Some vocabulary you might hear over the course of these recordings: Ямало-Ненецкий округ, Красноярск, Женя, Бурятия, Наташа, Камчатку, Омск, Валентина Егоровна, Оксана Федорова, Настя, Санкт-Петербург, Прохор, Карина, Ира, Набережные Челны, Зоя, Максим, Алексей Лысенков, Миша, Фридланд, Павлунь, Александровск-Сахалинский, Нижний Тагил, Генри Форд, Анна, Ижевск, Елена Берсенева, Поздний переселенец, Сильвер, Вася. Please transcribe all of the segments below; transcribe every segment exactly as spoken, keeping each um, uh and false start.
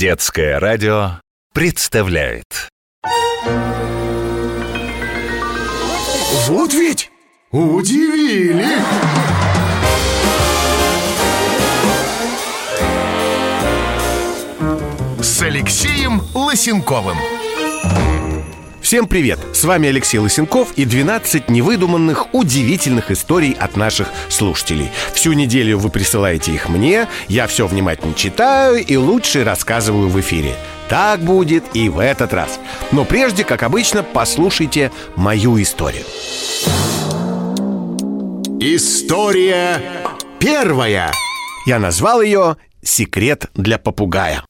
Детское радио представляет. Вот ведь удивили! С Алексеем Лысенковым. Всем привет! С вами Алексей Лысенков и двенадцать невыдуманных, удивительных историй от наших слушателей. Всю неделю вы присылаете их мне, я все внимательно читаю и лучше рассказываю в эфире. Так будет и в этот раз. Но прежде, как обычно, послушайте мою историю. История первая. Я назвал ее «Секрет для попугая».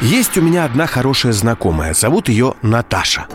Есть у меня одна хорошая знакомая, зовут ее Наташа.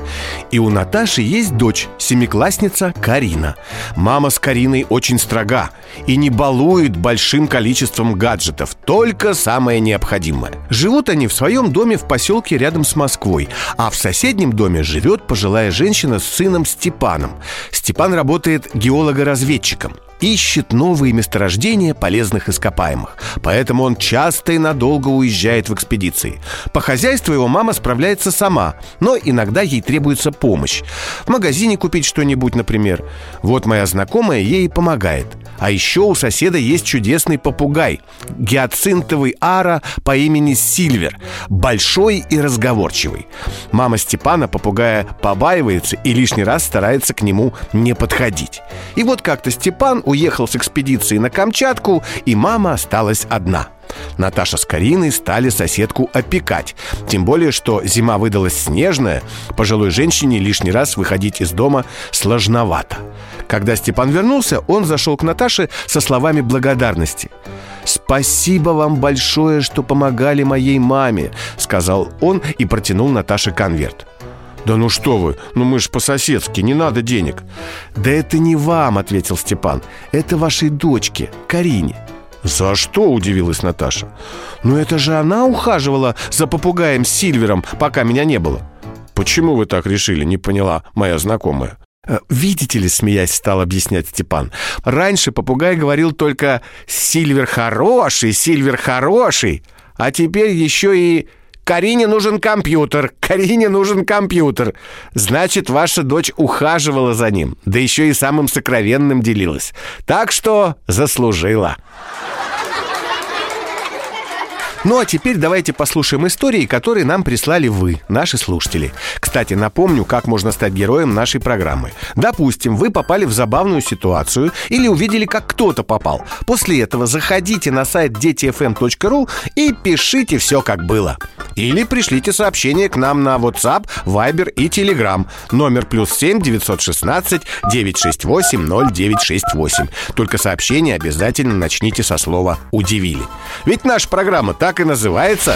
И у Наташи есть дочь, семиклассница Карина. Мама с Кариной очень строга и не балует большим количеством гаджетов, только самое необходимое. Живут они в своем доме в поселке рядом с Москвой, а в соседнем доме живет пожилая женщина с сыном Степаном. Степан работает геолого-разведчиком. Ищет новые месторождения полезных ископаемых. Поэтому он часто и надолго уезжает в экспедиции. По хозяйству его мама справляется сама, но иногда ей требуется помощь. В магазине купить что-нибудь, например. Вот моя знакомая ей помогает. А еще у соседа есть чудесный попугай, гиацинтовый ара по имени Сильвер, большой и разговорчивый. Мама Степана попугая побаивается и лишний раз старается к нему не подходить. И вот как-то Степан уехал с экспедиции на Камчатку, и мама осталась одна. Наташа с Кариной стали соседку опекать. Тем более, что зима выдалась снежная, пожилой женщине лишний раз выходить из дома сложновато. Когда Степан вернулся, он зашел к Наташе со словами благодарности. «Спасибо вам большое, что помогали моей маме», — сказал он и протянул Наташе конверт. «Да ну что вы, ну мы ж по-соседски, не надо денег». «Да это не вам», — ответил Степан, — «это вашей дочке, Карине». «За что?» – удивилась Наташа. «Ну это же она ухаживала за попугаем Сильвером, пока меня не было». «Почему вы так решили?» – не поняла моя знакомая. «Видите ли», – смеясь стал объяснять Степан, – «раньше попугай говорил только «Сильвер хороший, Сильвер хороший», а теперь еще и «Карине нужен компьютер, Карине нужен компьютер». Значит, ваша дочь ухаживала за ним, да еще и самым сокровенным делилась. Так что заслужила». Ну а теперь давайте послушаем истории, которые нам прислали вы, наши слушатели. Кстати, напомню, как можно стать героем нашей программы. Допустим, вы попали в забавную ситуацию или увидели, как кто-то попал. После этого заходите на сайт дети эф эм точка ру и пишите все, как было. Или пришлите сообщение к нам на WhatsApp, Viber и Telegram. Номер плюс семь девятьсот шестнадцать девятьсот шестьдесят восемь ноль девятьсот шестьдесят восемь. Только сообщение обязательно начните со слова «удивили». Ведь наша программа так и называется.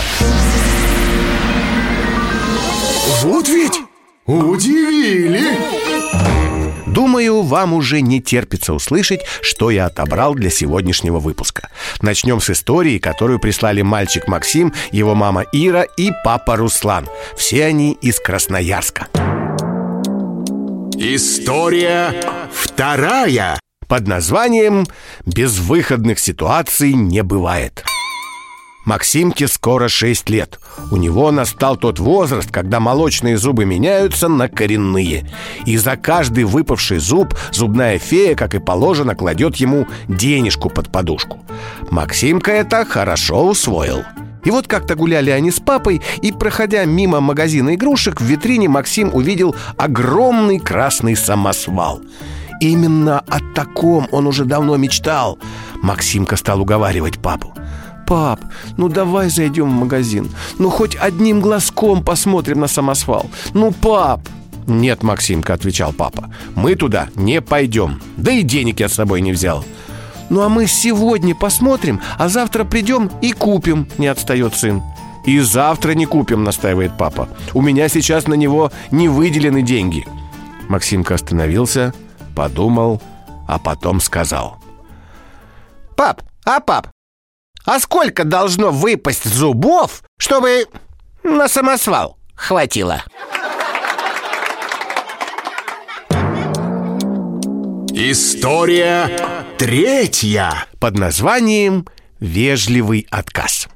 Вот ведь удивили! Думаю, вам уже не терпится услышать, что я отобрал для сегодняшнего выпуска. Начнем с истории, которую прислали мальчик Максим, его мама Ира и папа Руслан. Все они из Красноярска. История вторая. Под названием «Безвыходных ситуаций не бывает». Максимке скоро шесть лет. У него настал тот возраст, когда молочные зубы меняются на коренные. И за каждый выпавший зуб зубная фея, как и положено, кладет ему денежку под подушку. Максимка это хорошо усвоил. И вот как-то гуляли они с папой, и, проходя мимо магазина игрушек, в витрине Максим увидел огромный красный самосвал. Именно о таком он уже давно мечтал. Максимка стал уговаривать папу. «Пап, ну давай зайдем в магазин. Ну хоть одним глазком посмотрим на самосвал. Ну, пап!» «Нет, Максимка», — отвечал папа, «мы туда не пойдем. Да и денег я с собой не взял». «Ну а мы сегодня посмотрим, а завтра придем и купим», — не отстает сын. «И завтра не купим», — настаивает папа. «У меня сейчас на него не выделены деньги». Максимка остановился, подумал, а потом сказал. «Пап, а пап? А сколько должно выпасть зубов, чтобы на самосвал хватило?» История третья. Под названием «Вежливый отказ».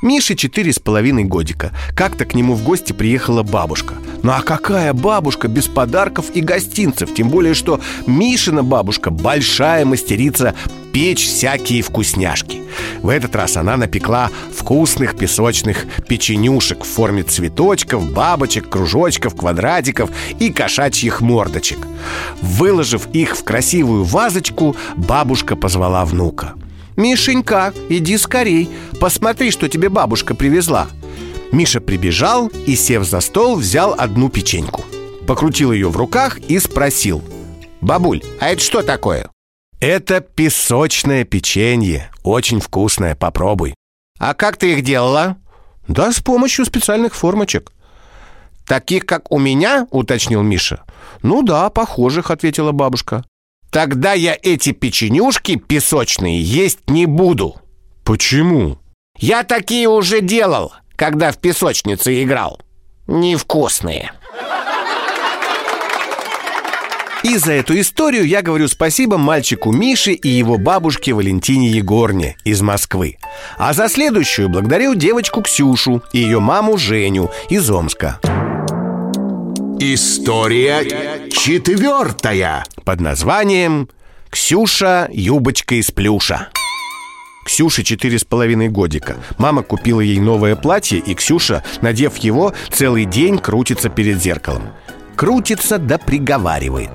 Мише четыре с половиной годика. Как-то к нему в гости приехала бабушка. Ну а какая бабушка без подарков и гостинцев? Тем более, что Мишина бабушка большая мастерица печь всякие вкусняшки. В этот раз она напекла вкусных песочных печенюшек в форме цветочков, бабочек, кружочков, квадратиков и кошачьих мордочек. Выложив их в красивую вазочку, бабушка позвала внука. «Мишенька, иди скорей, посмотри, что тебе бабушка привезла». Миша прибежал и, сев за стол, взял одну печеньку. Покрутил ее в руках и спросил: «Бабуль, а это что такое?» «Это песочное печенье, очень вкусное, попробуй». «А как ты их делала?» «Да с помощью специальных формочек». «Таких, как у меня?» — уточнил Миша. «Ну да, похожих», — ответила бабушка. «Тогда я эти печенюшки песочные есть не буду». «Почему?» «Я такие уже делал, когда в песочнице играл. Невкусные». И за эту историю я говорю спасибо мальчику Мише и его бабушке Валентине Егоровне из Москвы. А за следующую благодарю девочку Ксюшу и ее маму Женю из Омска. История четвертая под названием «Ксюша, юбочка из плюша». Ксюше четыре с половиной годика. Мама купила ей новое платье, и Ксюша, надев его, целый день крутится перед зеркалом. Крутится да приговаривает: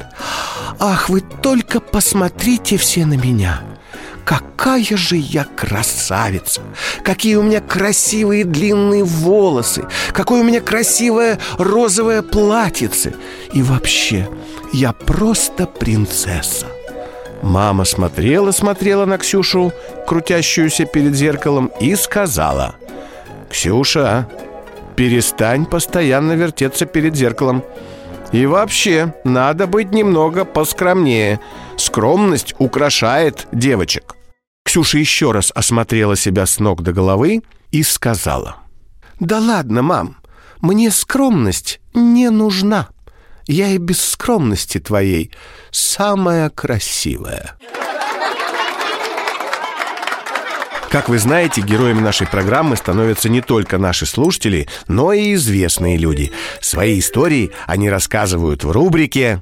«Ах, вы только посмотрите все на меня! Какая же я красавица! Какие у меня красивые длинные волосы! Какое у меня красивое розовое платьице! И вообще, я просто принцесса!» Мама смотрела-смотрела на Ксюшу, крутящуюся перед зеркалом, и сказала: «Ксюша, перестань постоянно вертеться перед зеркалом. И вообще, надо быть немного поскромнее. Скромность украшает девочек». Ксюша еще раз осмотрела себя с ног до головы и сказала: «Да ладно, мам, мне скромность не нужна. Я и без скромности твоей самая красивая». Как вы знаете, героями нашей программы становятся не только наши слушатели, но и известные люди. Свои истории они рассказывают в рубрике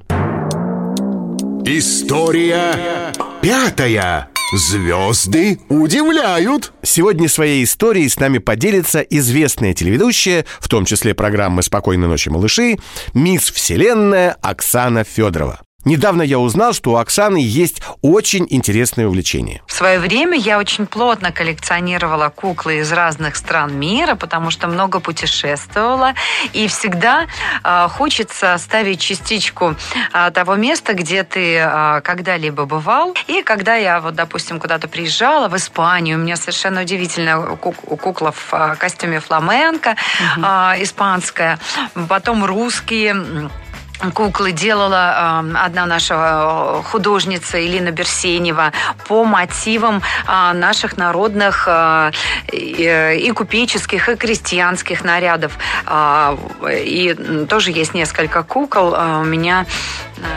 «История пятая. Звезды удивляют». Сегодня своей историей с нами поделится известная телеведущая, в том числе программы «Спокойной ночи, малыши», мисс Вселенная Оксана Федорова. Недавно я узнал, что у Оксаны есть очень интересное увлечение. В свое время я очень плотно коллекционировала куклы из разных стран мира, потому что много путешествовала. И всегда э, хочется оставить частичку э, того места, где ты э, когда-либо бывал. И когда я, вот, допустим, куда-то приезжала, в Испанию, у меня совершенно удивительная кук- кукла в э, костюме фламенко, угу. э, испанская, потом русские куклы делала э, одна наша художница Елена Берсенева по мотивам э, наших народных э, э, и купеческих, и крестьянских нарядов. Э, и тоже есть несколько кукол. Э, у меня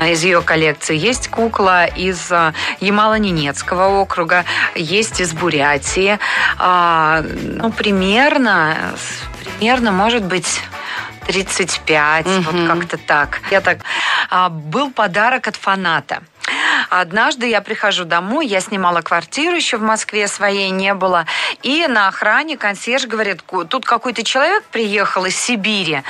из ее коллекции есть кукла из Ямало-Ненецкого округа, есть из Бурятии. Э, ну, примерно, примерно, может быть, тридцать пять, угу. Вот как-то так. Я так... А, был подарок от фаната. Однажды я прихожу домой, я снимала квартиру, еще в Москве своей не было, и на охране консьерж говорит: тут какой-то человек приехал из Сибири,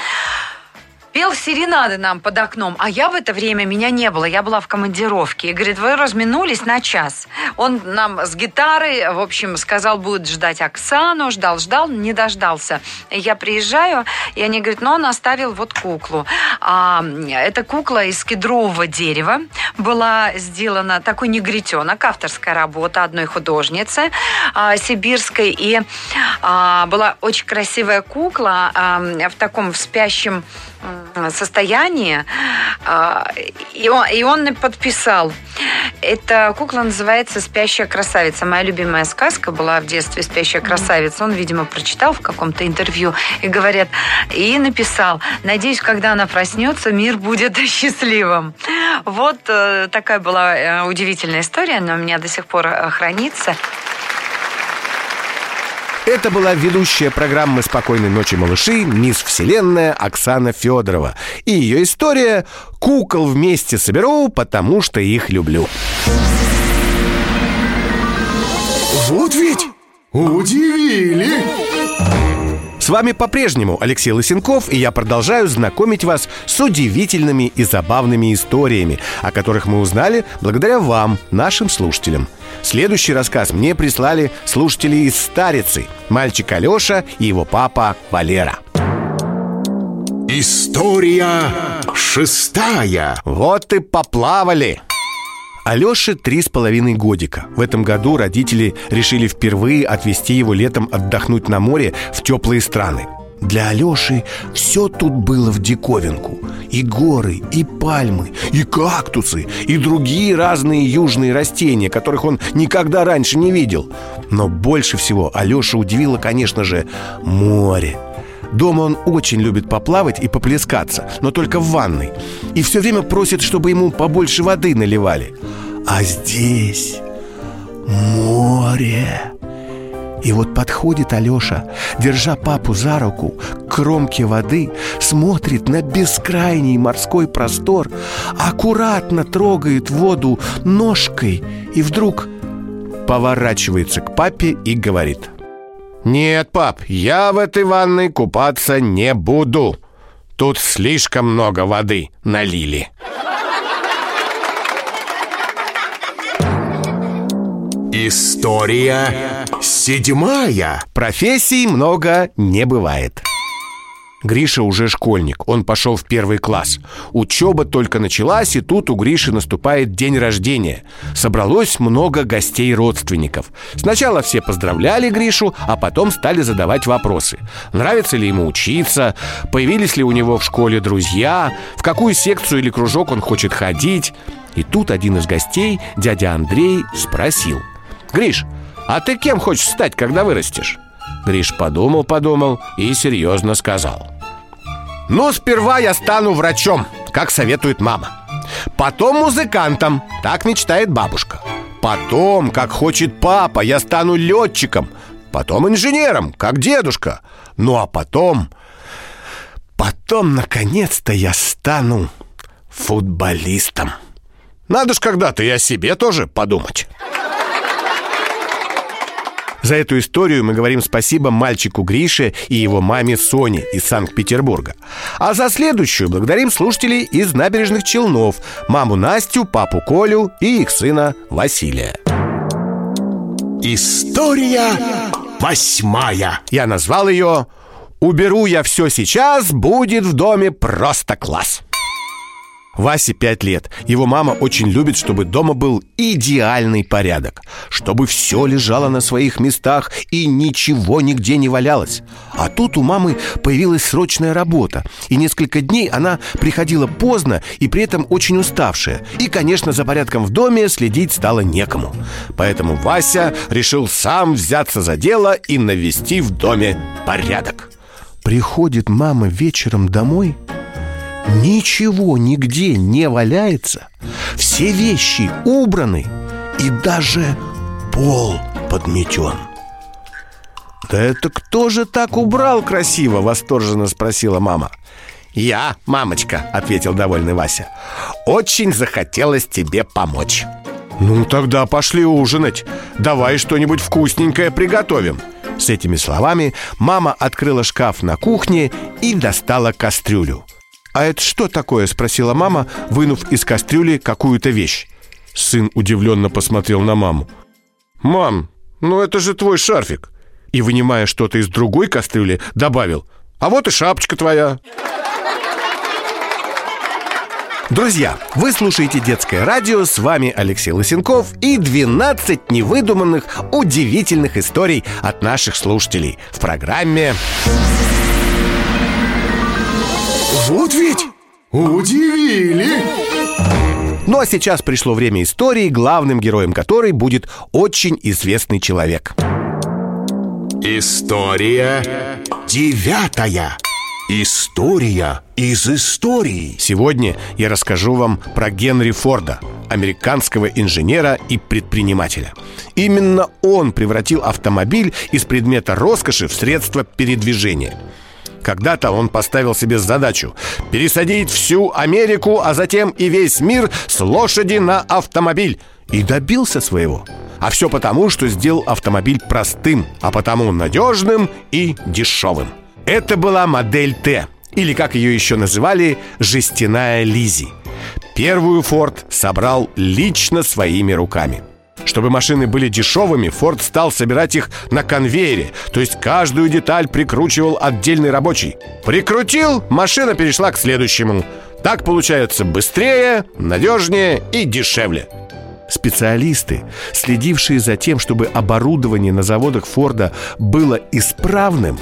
пел серенады нам под окном, а я в это время, меня не было, я была в командировке. И говорит: вы разминулись на час. Он нам с гитарой, в общем, сказал, будет ждать Оксану, ждал, ждал, не дождался. Я приезжаю, и они говорят: ну, он оставил вот куклу. А, эта кукла из кедрового дерева была сделана, такой негритенок, авторская работа одной художницы а, сибирской, и а, была очень красивая кукла а, в таком в спящем состояние, и он, и он подписал. Эта кукла называется «Спящая красавица». Моя любимая сказка была в детстве «Спящая красавица». Он, видимо, прочитал в каком-то интервью и, говорят, и написал: «Надеюсь, когда она проснется, мир будет счастливым». Вот такая была удивительная история, она у меня до сих пор хранится. Это была ведущая программы «Спокойной ночи, малыши» мисс Вселенная Оксана Федорова. И ее история «Кукол вместе соберу, потому что их люблю». Вот ведь удивили! С вами по-прежнему Алексей Лысенков, и я продолжаю знакомить вас с удивительными и забавными историями, о которых мы узнали благодаря вам, нашим слушателям. Следующий рассказ мне прислали слушатели из Старицы, мальчик Алеша и его папа Валера. История шестая. Вот и поплавали! Алёше три с половиной годика. В этом году родители решили впервые отвезти его летом отдохнуть на море в теплые страны. Для Алёши все тут было в диковинку. И горы, и пальмы, и кактусы, и другие разные южные растения, которых он никогда раньше не видел. Но больше всего Алёшу удивило, конечно же, море. Дома он очень любит поплавать и поплескаться, но только в ванной. И все время просит, чтобы ему побольше воды наливали. А здесь море. И вот подходит Алеша, держа папу за руку, к кромке воды, смотрит на бескрайний морской простор, аккуратно трогает воду ножкой и вдруг поворачивается к папе и говорит: «Нет, пап, я в этой ванной купаться не буду. Тут слишком много воды налили». История седьмая. Профессий много не бывает. Гриша уже школьник, он пошел в первый класс. Учеба только началась, и тут у Гриши наступает день рождения. Собралось много гостей и родственников. Сначала все поздравляли Гришу, а потом стали задавать вопросы. Нравится ли ему учиться, появились ли у него в школе друзья, в какую секцию или кружок он хочет ходить. И тут один из гостей, дядя Андрей, спросил: «Гриш, а ты кем хочешь стать, когда вырастешь?» Гриш подумал-подумал и серьезно сказал: «Ну, сперва я стану врачом, как советует мама. Потом музыкантом, так мечтает бабушка. Потом, как хочет папа, я стану летчиком. Потом инженером, как дедушка. Ну, а потом... Потом, наконец-то, я стану футболистом. Надо ж когда-то и о себе тоже подумать». За эту историю мы говорим спасибо мальчику Грише и его маме Соне из Санкт-Петербурга. А за следующую благодарим слушателей из Набережных Челнов, маму Настю, папу Колю и их сына Василия. История восьмая. Я назвал ее «Уберу я все сейчас, будет в доме просто класс». Васе пять лет. Его мама очень любит, чтобы дома был идеальный порядок, чтобы все лежало на своих местах и ничего нигде не валялось. А тут у мамы появилась срочная работа, и несколько дней она приходила поздно и при этом очень уставшая. И, конечно, за порядком в доме следить стало некому. Поэтому Вася решил сам взяться за дело и навести в доме порядок. Приходит мама вечером домой. Ничего нигде не валяется. Все вещи убраны. И даже пол подметен. «Да это кто же так убрал красиво?» — восторженно спросила мама. «Я, мамочка», — ответил довольный Вася. «Очень захотелось тебе помочь». «Ну тогда пошли ужинать. Давай что-нибудь вкусненькое приготовим». С этими словами мама открыла шкаф на кухне и достала кастрюлю. «А это что такое?» — спросила мама, вынув из кастрюли какую-то вещь. Сын удивленно посмотрел на маму. «Мам, ну это же твой шарфик!» И, вынимая что-то из другой кастрюли, добавил: «А вот и шапочка твоя!» Друзья, вы слушаете «Детское радио», с вами Алексей Лысенков и двенадцать невыдуманных, удивительных историй от наших слушателей в программе... Вот ведь удивили! Ну а сейчас пришло время истории, главным героем которой будет очень известный человек. История девятая. История из истории. Сегодня я расскажу вам про Генри Форда, американского инженера и предпринимателя. Именно он превратил автомобиль из предмета роскоши в средство передвижения. Когда-то он поставил себе задачу пересадить всю Америку, а затем и весь мир с лошади на автомобиль. И добился своего. А все потому, что сделал автомобиль простым, а потому надежным и дешевым. Это была модель Т, или, как ее еще называли, жестяная Лизи. Первую Форд собрал лично своими руками. Чтобы машины были дешевыми, Форд стал собирать их на конвейере, то есть каждую деталь прикручивал отдельный рабочий. Прикрутил, машина перешла к следующему. Так получается быстрее, надежнее и дешевле. Специалисты, следившие за тем, чтобы оборудование на заводах Форда было исправным,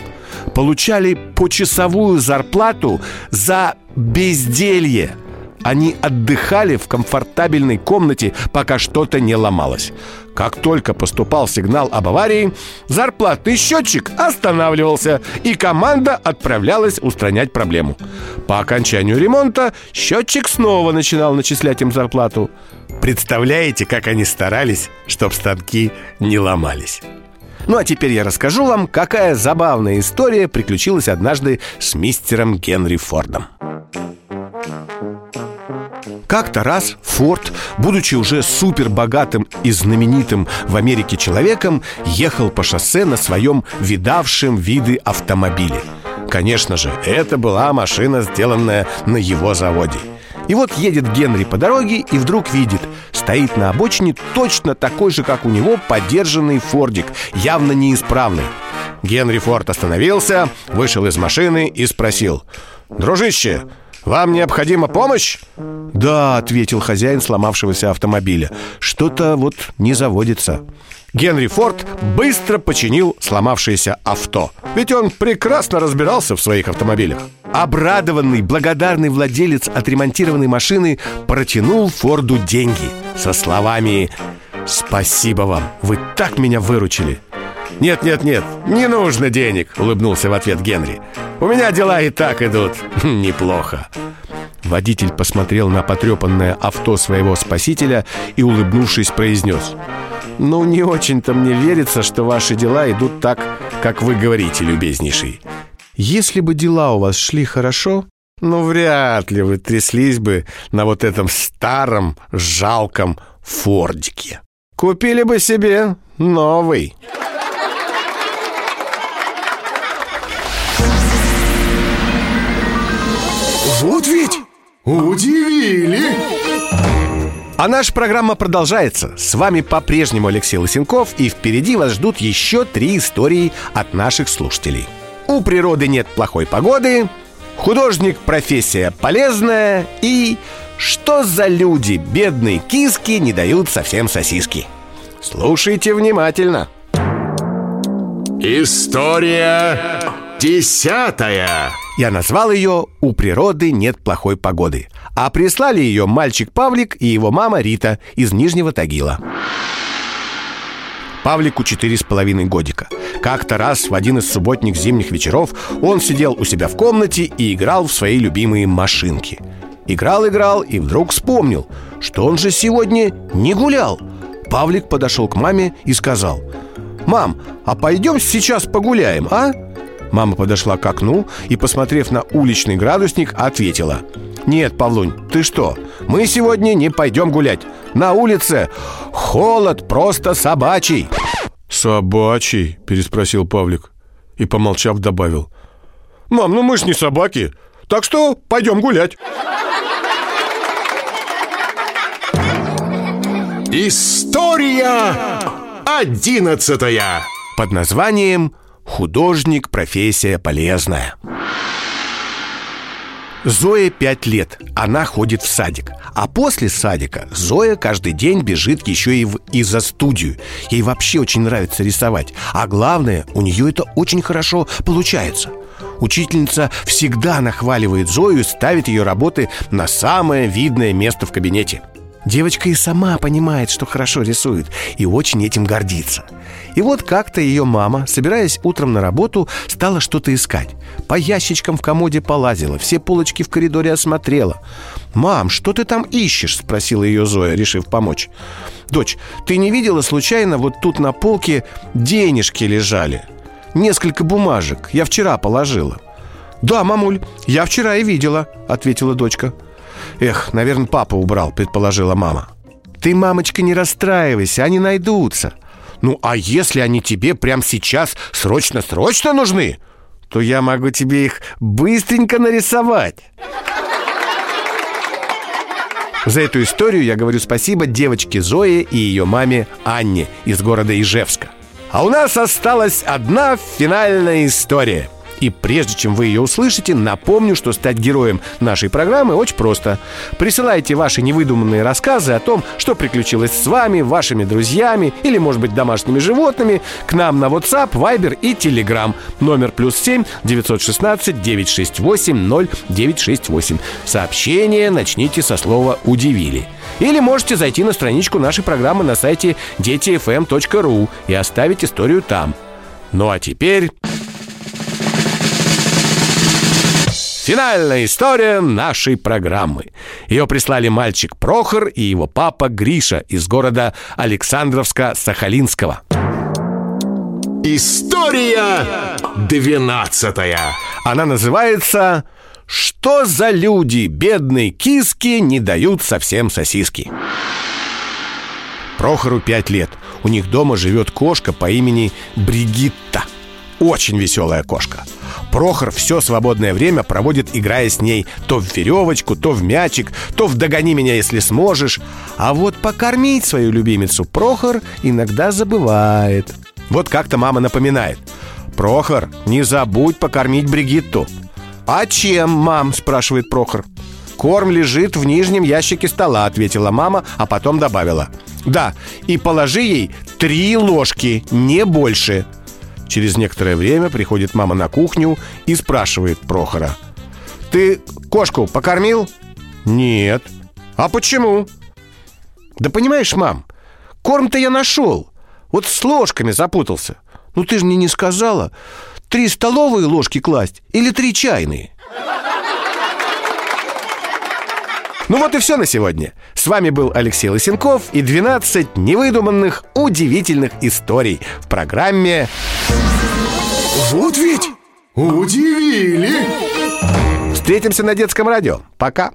получали почасовую зарплату за безделье. Они отдыхали в комфортабельной комнате, пока что-то не ломалось. Как только поступал сигнал об аварии, зарплатный счетчик останавливался, и команда отправлялась устранять проблему. По окончанию ремонта счетчик снова начинал начислять им зарплату. Представляете, как они старались, чтобы станки не ломались? Ну а теперь я расскажу вам, какая забавная история приключилась однажды с мистером Генри Фордом. Как-то раз Форд, будучи уже супербогатым и знаменитым в Америке человеком, ехал по шоссе на своем видавшем виды автомобиле. Конечно же, это была машина, сделанная на его заводе. И вот едет Генри по дороге и вдруг видит, стоит на обочине точно такой же, как у него, подержанный Фордик, явно неисправный. Генри Форд остановился, вышел из машины и спросил: «Дружище, вам необходима помощь?» «Да», — ответил хозяин сломавшегося автомобиля. «Что-то вот не заводится». Генри Форд быстро починил сломавшееся авто, ведь он прекрасно разбирался в своих автомобилях. Обрадованный, благодарный владелец отремонтированной машины протянул Форду деньги со словами: «Спасибо вам, вы так меня выручили». «Нет, нет, нет, не нужно денег», — улыбнулся в ответ Генри. «У меня дела и так идут неплохо». Водитель посмотрел на потрепанное авто своего спасителя и, улыбнувшись, произнес: «Ну, не очень-то мне верится, что ваши дела идут так, как вы говорите, любезнейший. Если бы дела у вас шли хорошо, ну, вряд ли вы тряслись бы на вот этом старом жалком Фордике. Купили бы себе новый». Вот ведь удивили! А наша программа продолжается. С вами по-прежнему Алексей Лысенков, и впереди вас ждут еще три истории от наших слушателей. У природы нет плохой погоды, художник — профессия полезная, и что за люди, бедные киски не дают совсем сосиски. Слушайте внимательно. История десятая. Я назвал ее «У природы нет плохой погоды», а прислали ее мальчик Павлик и его мама Рита из Нижнего Тагила. Павлику четыре с половиной годика. Как-то раз в один из субботних зимних вечеров он сидел у себя в комнате и играл в свои любимые машинки. Играл-играл и вдруг вспомнил, что он же сегодня не гулял. Павлик подошел к маме и сказал: «Мам, а пойдем сейчас погуляем, а?» Мама подошла к окну и, посмотрев на уличный градусник, ответила: «Нет, Павлунь, ты что? Мы сегодня не пойдем гулять. На улице холод просто собачий». «Собачий?» – переспросил Павлик и, помолчав, добавил: «Мам, ну мы ж не собаки, так что пойдем гулять». История одиннадцатая под названием «Художник — профессия полезная». Зое пять лет, она ходит в садик. А после садика Зоя каждый день бежит еще и, в, и за студию. Ей вообще очень нравится рисовать. А главное, у нее это очень хорошо получается. Учительница всегда нахваливает Зою и ставит ее работы на самое видное место в кабинете. Девочка и сама понимает, что хорошо рисует, и очень этим гордится. И вот как-то ее мама, собираясь утром на работу, стала что-то искать. По ящичкам в комоде полазила, все полочки в коридоре осмотрела. «Мам, что ты там ищешь?» – спросила ее Зоя, решив помочь. «Дочь, ты не видела случайно, вот тут на полке денежки лежали? Несколько бумажек, я вчера положила». «Да, мамуль, я вчера и видела», – ответила дочка. «Эх, наверное, папа убрал», – предположила мама. «Ты, мамочка, не расстраивайся, они найдутся». «Ну, а если они тебе прямо сейчас срочно-срочно нужны, то я могу тебе их быстренько нарисовать». За эту историю я говорю спасибо девочке Зое и ее маме Анне из города Ижевска. А у нас осталась одна финальная история. И прежде чем вы ее услышите, напомню, что стать героем нашей программы очень просто. Присылайте ваши невыдуманные рассказы о том, что приключилось с вами, вашими друзьями или, может быть, домашними животными, к нам на WhatsApp, Viber и Telegram. Номер плюс семь девятьсот шестнадцать девятьсот шестьдесят восемь ноль девятьсот шестьдесят восемь. Сообщение начните со слова «удивили». Или можете зайти на страничку нашей программы на сайте дети эф эм точка ру и оставить историю там. Ну а теперь... финальная история нашей программы. Ее прислали мальчик Прохор и его папа Гриша из города Александровска-Сахалинского. История двенадцатая. Она называется «Что за люди? Бедной киски не дают совсем сосиски». Прохору пять лет. У них дома живет кошка по имени Бригитта. Очень веселая кошка. Прохор все свободное время проводит, играя с ней то в веревочку, то в мячик, то в «догони меня, если сможешь». А вот покормить свою любимицу Прохор иногда забывает. Вот как-то мама напоминает: «Прохор, не забудь покормить Бригитту». «А чем, мам?» – спрашивает Прохор. «Корм лежит в нижнем ящике стола», – ответила мама, а потом добавила: «Да, и положи ей три ложки, не больше». Через некоторое время приходит мама на кухню и спрашивает Прохора: «Ты кошку покормил?» «Нет». «А почему?» «Да понимаешь, мам, корм-то я нашел. Вот с ложками запутался. Ну ты же мне не сказала, три столовые ложки класть или три чайные?» Ну вот и все на сегодня. С вами был Алексей Лысенков и двенадцать невыдуманных, удивительных историй в программе «Вот ведь удивили». Встретимся на детском радио. Пока.